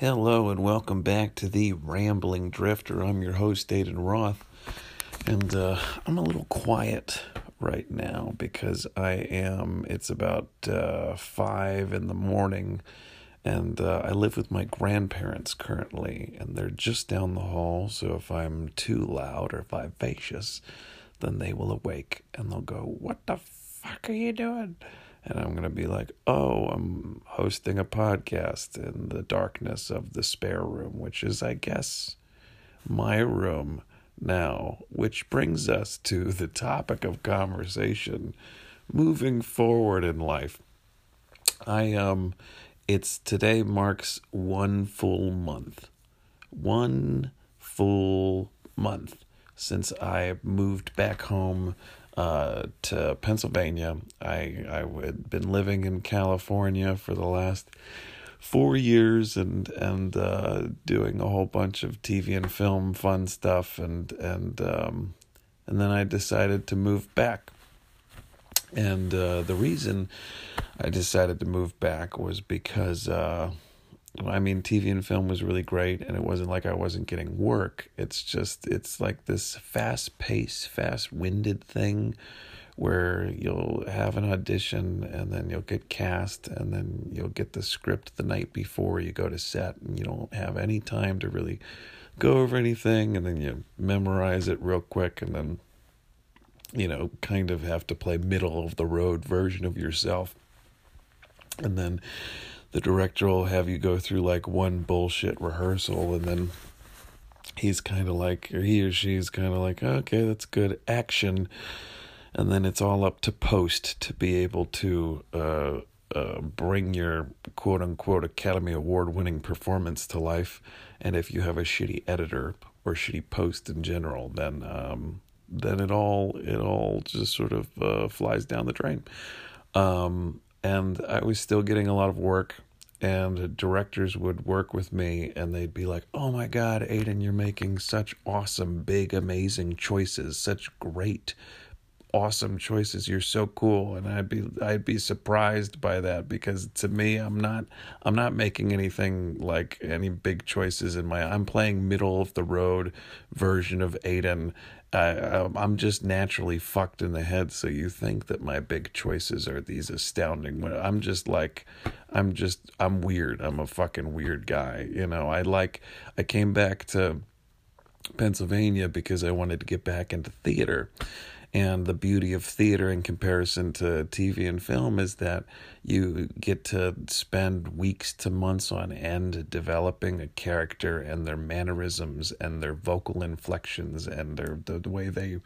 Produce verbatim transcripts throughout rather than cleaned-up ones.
Hello and welcome back to the Rambling Drifter. I'm your host, Aiden Roth, and uh, I'm a little quiet right now because I am, it's about uh, five in the morning, and uh, I live with my grandparents currently, and they're just down the hall, so if I'm too loud or vivacious, then they will awake, and they'll go, "What the fuck are you doing?" And I'm going to be like, oh, I'm hosting a podcast in the darkness of the spare room, which is, I guess, my room now. Which brings us to the topic of conversation moving forward in life. I, um, it's today marks one full month. One full month since I moved back home Uh, to Pennsylvania. I I had been living in California for the last four years and and uh, doing a whole bunch of T V and film fun stuff, and and um, and then I decided to move back. And uh, the reason I decided to move back was because uh, I mean, T V and film was really great, and it wasn't like I wasn't getting work. It's just, it's like this fast pace, fast winded thing where you'll have an audition and then you'll get cast and then you'll get the script the night before you go to set, and you don't have any time to really go over anything, and then you memorize it real quick, and then, you know, kind of have to play middle of the road version of yourself. And then the director will have you go through like one bullshit rehearsal, and then he's kind of like, or he or she's kind of like, okay, that's good, action. And then it's all up to post to be able to uh, uh, bring your quote unquote Academy Award winning performance to life. And if you have a shitty editor or shitty post in general, then um, then it all it all just sort of uh, flies down the drain. Um, And I was still getting a lot of work, and directors would work with me, and they'd be like, "Oh my God, Aiden, you're making such awesome, big, amazing choices, such great, awesome choices. You're so cool." And I'd be, I'd be surprised by that, because to me, I'm not, I'm not making anything like any big choices in my, I'm playing middle of the road version of Aiden. I, I'm just naturally fucked in the head, so you think that my big choices are these astounding. I'm just like, I'm just, I'm weird. I'm a fucking weird guy, you know. I like, I came back to Pennsylvania because I wanted to get back into theater, and the beauty of theater in comparison to T V and film is that you get to spend weeks to months on end developing a character and their mannerisms and their vocal inflections and their the, the way they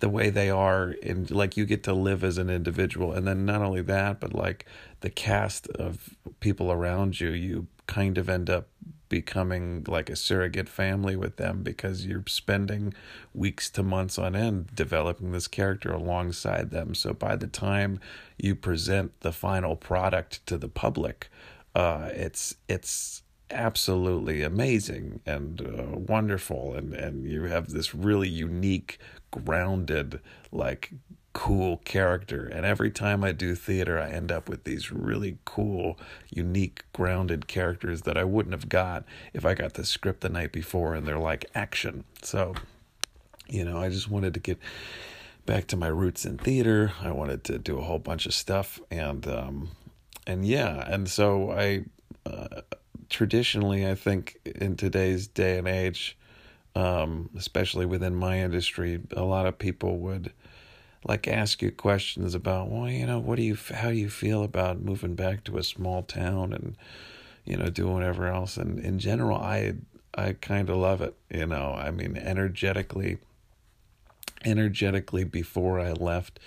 the way they are, and like you get to live as an individual. And then not only that, but like the cast of people around you, you kind of end up becoming like a surrogate family with them, because you're spending weeks to months on end developing this character alongside them. So by the time you present the final product to the public, uh, it's it's absolutely amazing and uh, wonderful, and and you have this really unique, grounded, like, cool character. And every time I do theater, I end up with these really cool, unique, grounded characters that I wouldn't have got if I got the script the night before and they're like action. So, you know, I just wanted to get back to my roots in theater. I wanted to do a whole bunch of stuff, and um and yeah, and so I uh, traditionally, I think in today's day and age, um especially within my industry, a lot of people would like ask you questions about, well, you know, what do you, how do you feel about moving back to a small town and, you know, doing whatever else. And in general, I, I kind of love it. You know, I mean, energetically, energetically before I left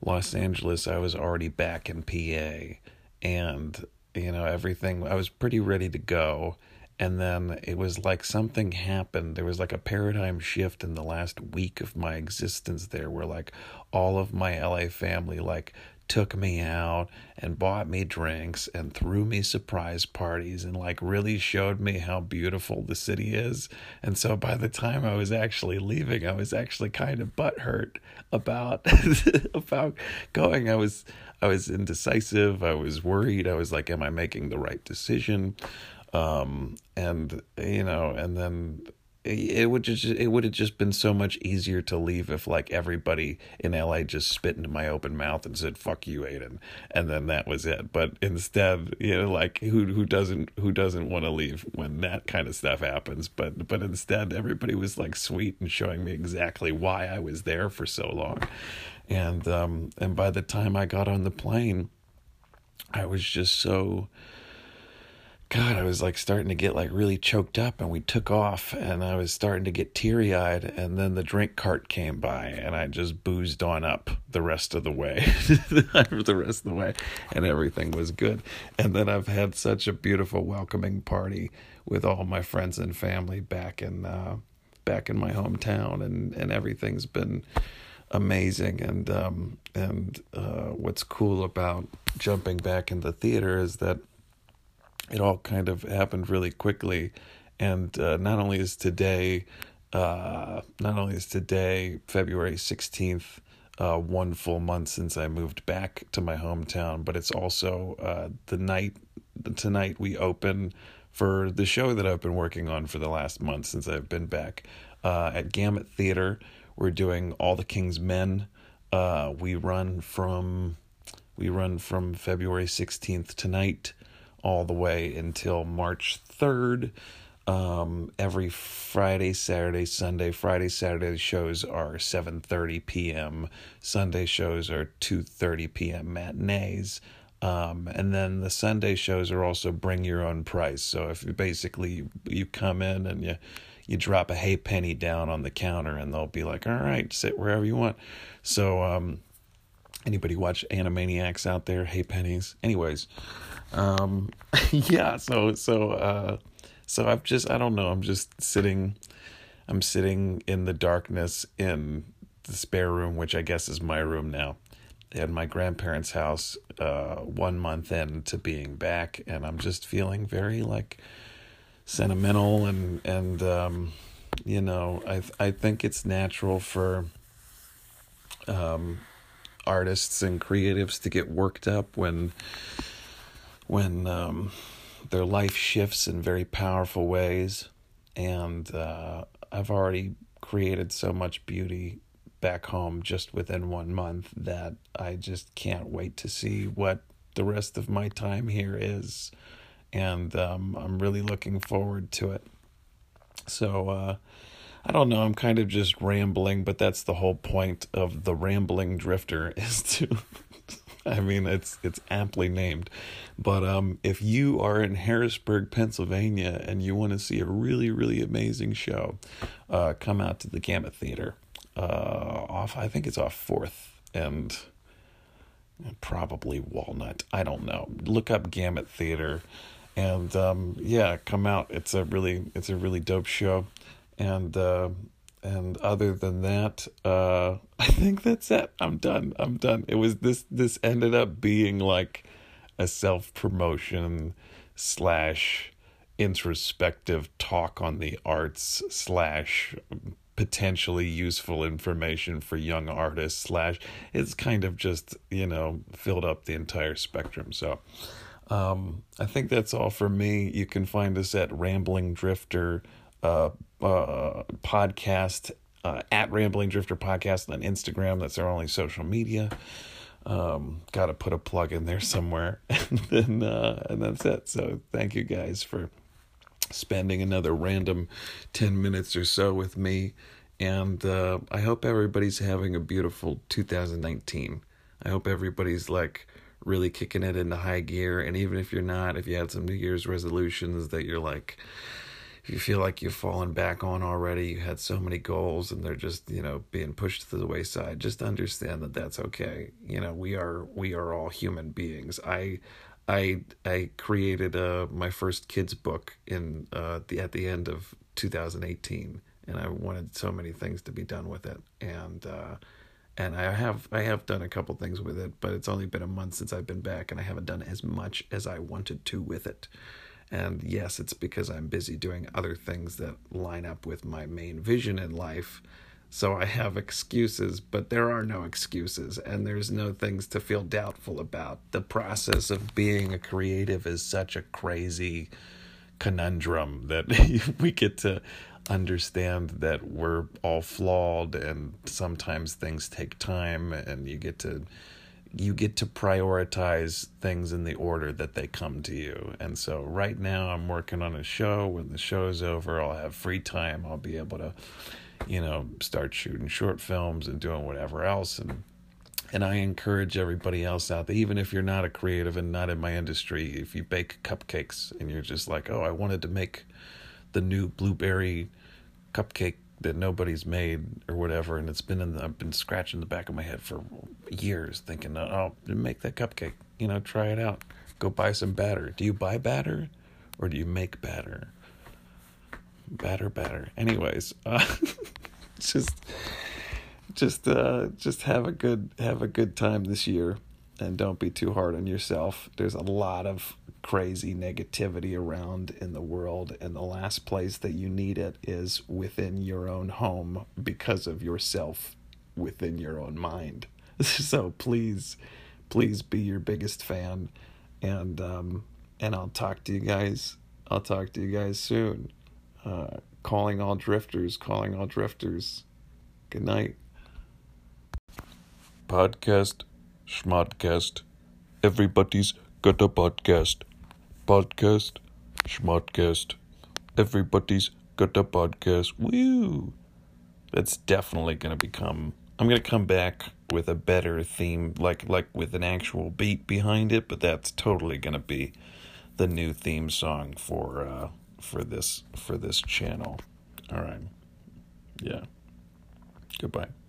Los Angeles, I was already back in P A, and, you know, everything, I was pretty ready to go. And then it was like something happened. There was like a paradigm shift in the last week of my existence there, where like all of my L A family like took me out and bought me drinks and threw me surprise parties and like really showed me how beautiful the city is. And so by the time I was actually leaving, I was actually kind of butthurt about about going. I was I was indecisive. I was worried. I was like, am I making the right decision? Um, and, you know, and then it would just, it would have just been so much easier to leave if like everybody in L A just spit into my open mouth and said, fuck you, Aiden. And then that was it. But instead, you know, like who, who doesn't, who doesn't want to leave when that kind of stuff happens? But, but instead everybody was like sweet and showing me exactly why I was there for so long. And, um, and by the time I got on the plane, I was just so, God, I was like starting to get like really choked up, and we took off and I was starting to get teary eyed, and then the drink cart came by and I just boozed on up the rest of the way, the rest of the way, and everything was good. And then I've had such a beautiful welcoming party with all my friends and family back in, uh, back in my hometown, and, and everything's been amazing. And, um, and, uh, what's cool about jumping back in the theater is that it all kind of happened really quickly. And uh, not only is today, uh, not only is today, February sixteenth, uh, one full month since I moved back to my hometown, but it's also uh, the night, tonight we open for the show that I've been working on for the last month since I've been back. Uh, at Gamut Theater, we're doing All the King's Men. Uh, we run from, we run from February sixteenth tonight, all the way until March third. Um, every Friday, Saturday, Sunday. Friday, Saturday shows are seven thirty p.m. Sunday shows are two thirty p.m. matinees. Um, and then the Sunday shows are also bring your own price. So if you basically you, you come in and you you drop a hay penny down on the counter, and they'll be like, all right, sit wherever you want. So um, anybody watch Animaniacs out there? Hey pennies. Anyways. Um, yeah, so, so, uh, so I've just, I don't know, I'm just sitting, I'm sitting in the darkness in the spare room, which I guess is my room now, at my grandparents' house, uh, one month into being back, and I'm just feeling very, like, sentimental, and, and, um, you know, I, I think it's natural for, um, artists and creatives to get worked up when, when um, their life shifts in very powerful ways. And uh, I've already created so much beauty back home just within one month that I just can't wait to see what the rest of my time here is. And um, I'm really looking forward to it. So uh, I don't know, I'm kind of just rambling, but that's the whole point of the Rambling Drifter is to... I mean, it's it's aptly named. But um, if you are in Harrisburg, Pennsylvania, and you want to see a really, really amazing show, uh, come out to the Gamut Theater. Uh, off, I think it's off fourth and probably Walnut. I don't know. Look up Gamut Theater, and um, yeah, come out. It's a really, it's a really dope show, and. Uh, And other than that, uh, I think that's it. I'm done. I'm done. It was this, this ended up being like a self-promotion slash introspective talk on the arts slash potentially useful information for young artists slash it's kind of just, you know, filled up the entire spectrum. So, um, I think that's all for me. You can find us at Rambling Drifter, uh, Uh, podcast uh, at Rambling Drifter Podcast on Instagram. That's our only social media. Um, gotta put a plug in there somewhere. And then uh, and that's it. So thank you guys for spending another random ten minutes or so with me. And uh, I hope everybody's having a beautiful two thousand nineteen. I hope everybody's like really kicking it into high gear. And even if you're not, if you had some New Year's resolutions that you're like, if you feel like you've fallen back on already, you had so many goals and they're just, you know, being pushed to the wayside, just understand that that's okay. You know, we are, we are all human beings. I, I, I created, uh, my first kids book in, uh, the, at the end of two thousand eighteen, and I wanted so many things to be done with it. And, uh, and I have, I have done a couple things with it, but it's only been a month since I've been back and I haven't done as much as I wanted to with it. And yes, it's because I'm busy doing other things that line up with my main vision in life. So I have excuses, but there are no excuses, and there's no things to feel doubtful about. The process of being a creative is such a crazy conundrum that we get to understand that we're all flawed and sometimes things take time, and you get to you get to prioritize things in the order that they come to you. And so right now I'm working on a show. When the show's over, I'll have free time. I'll be able to, you know, start shooting short films and doing whatever else. And And I encourage everybody else out there, even if you're not a creative and not in my industry, if you bake cupcakes and you're just like, oh, I wanted to make the new blueberry cupcake that nobody's made or whatever, and it's been in the, I've been scratching the back of my head for years thinking, oh, make that cupcake, you know, try it out. Go buy some batter. Do you buy batter or do you make batter? Batter, batter. Anyways, uh, just... Just uh, just have a good have a good time this year, and don't be too hard on yourself. There's a lot of crazy negativity around in the world, and the last place that you need it is within your own home because of yourself, within your own mind. So please, please be your biggest fan, and um, and I'll talk to you guys. I'll talk to you guys soon. Uh, calling all drifters, calling all drifters. Good night. Podcast, schmodcast, everybody's got a podcast. Podcast, schmodcast, everybody's got a podcast. Woo! That's definitely gonna become. I'm gonna come back with a better theme, like like with an actual beat behind it. But that's totally gonna be the new theme song for uh for this for this channel. All right. Yeah. Goodbye.